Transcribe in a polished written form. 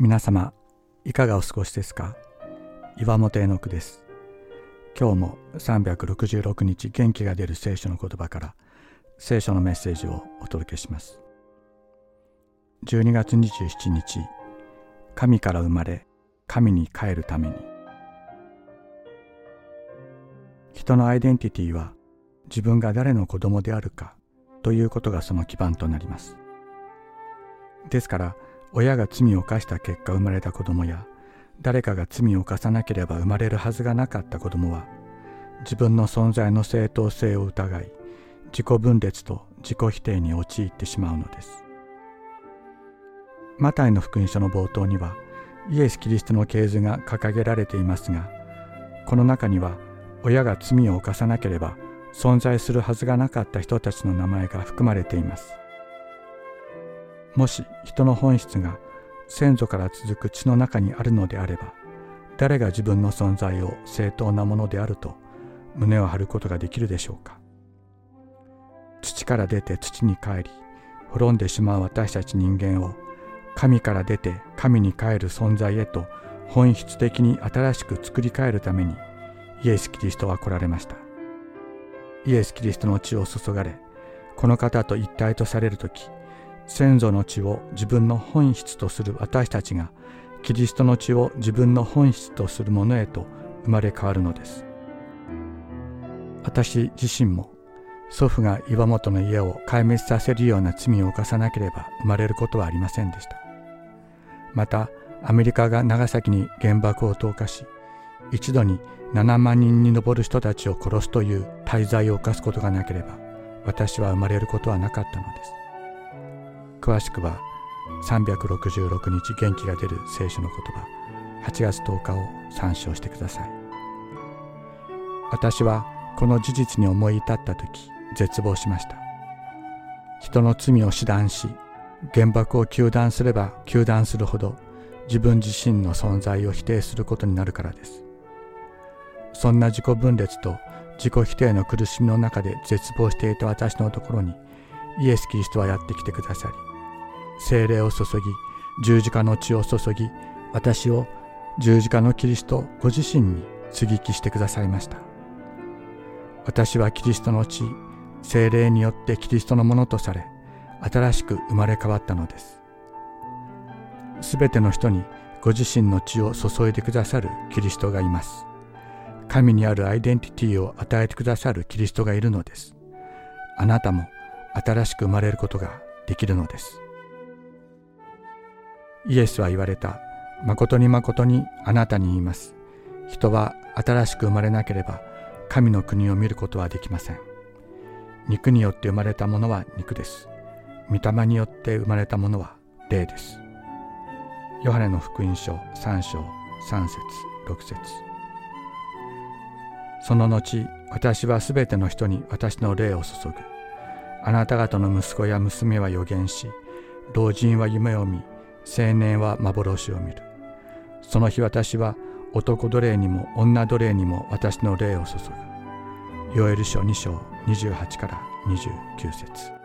皆様いかがお過ごしですか。岩本絵の句です。今日も366日元気が出る聖書の言葉から聖書のメッセージをお届けします。12月27日、神から生まれ神に帰るために。人のアイデンティティは自分が誰の子供であるかということがその基盤となります。ですから親が罪を犯した結果生まれた子供や、誰かが罪を犯さなければ生まれるはずがなかった子供は、自分の存在の正当性を疑い、自己分裂と自己否定に陥ってしまうのです。マタイの福音書の冒頭には、イエス・キリストの系図が掲げられていますが、この中には親が罪を犯さなければ存在するはずがなかった人たちの名前が含まれています。もし人の本質が先祖から続く血の中にあるのであれば、誰が自分の存在を正当なものであると胸を張ることができるでしょうか。土から出て土に帰り、滅んでしまう私たち人間を、神から出て神に帰る存在へと本質的に新しく作り変えるために、イエス・キリストは来られました。イエス・キリストの血を注がれ、この方と一体とされるとき、先祖の血を自分の本質とする私たちが、キリストの血を自分の本質とするものへと生まれ変わるのです。私自身も、祖父が岩本の家を壊滅させるような罪を犯さなければ生まれることはありませんでした。またアメリカが長崎に原爆を投下し、一度に7万人に上る人たちを殺すという大罪を犯すことがなければ、私は生まれることはなかったのです。詳しくは366日元気が出る聖書の言葉、8月10日を参照してください。私はこの事実に思い至ったとき、絶望しました。人の罪を指弾し、原爆を糾弾すれば糾弾するほど自分自身の存在を否定することになるからです。そんな自己分裂と自己否定の苦しみの中で絶望していた私のところに、イエス・キリストはやってきてくださり、聖霊を注ぎ、十字架の血を注ぎ、私を十字架のキリストご自身に接ぎ木してくださいました。私はキリストの血、聖霊によってキリストのものとされ、新しく生まれ変わったのです。すべての人にご自身の血を注いでくださるキリストがいます。神にあるアイデンティティを与えてくださるキリストがいるのです。あなたも新しく生まれることができるのです。イエスは言われた。誠に誠にあなたに言います。人は新しく生まれなければ神の国を見ることはできません。肉によって生まれたものは肉です。御霊によって生まれたものは霊です。ヨハネの福音書3章3節6節。その後、私はすべての人に私の霊を注ぐ。あなた方の息子や娘は預言し、老人は夢を見、青年は幻を見る。その日私は男奴隷にも女奴隷にも私の霊を注ぐ。ヨエル書2章28から29節。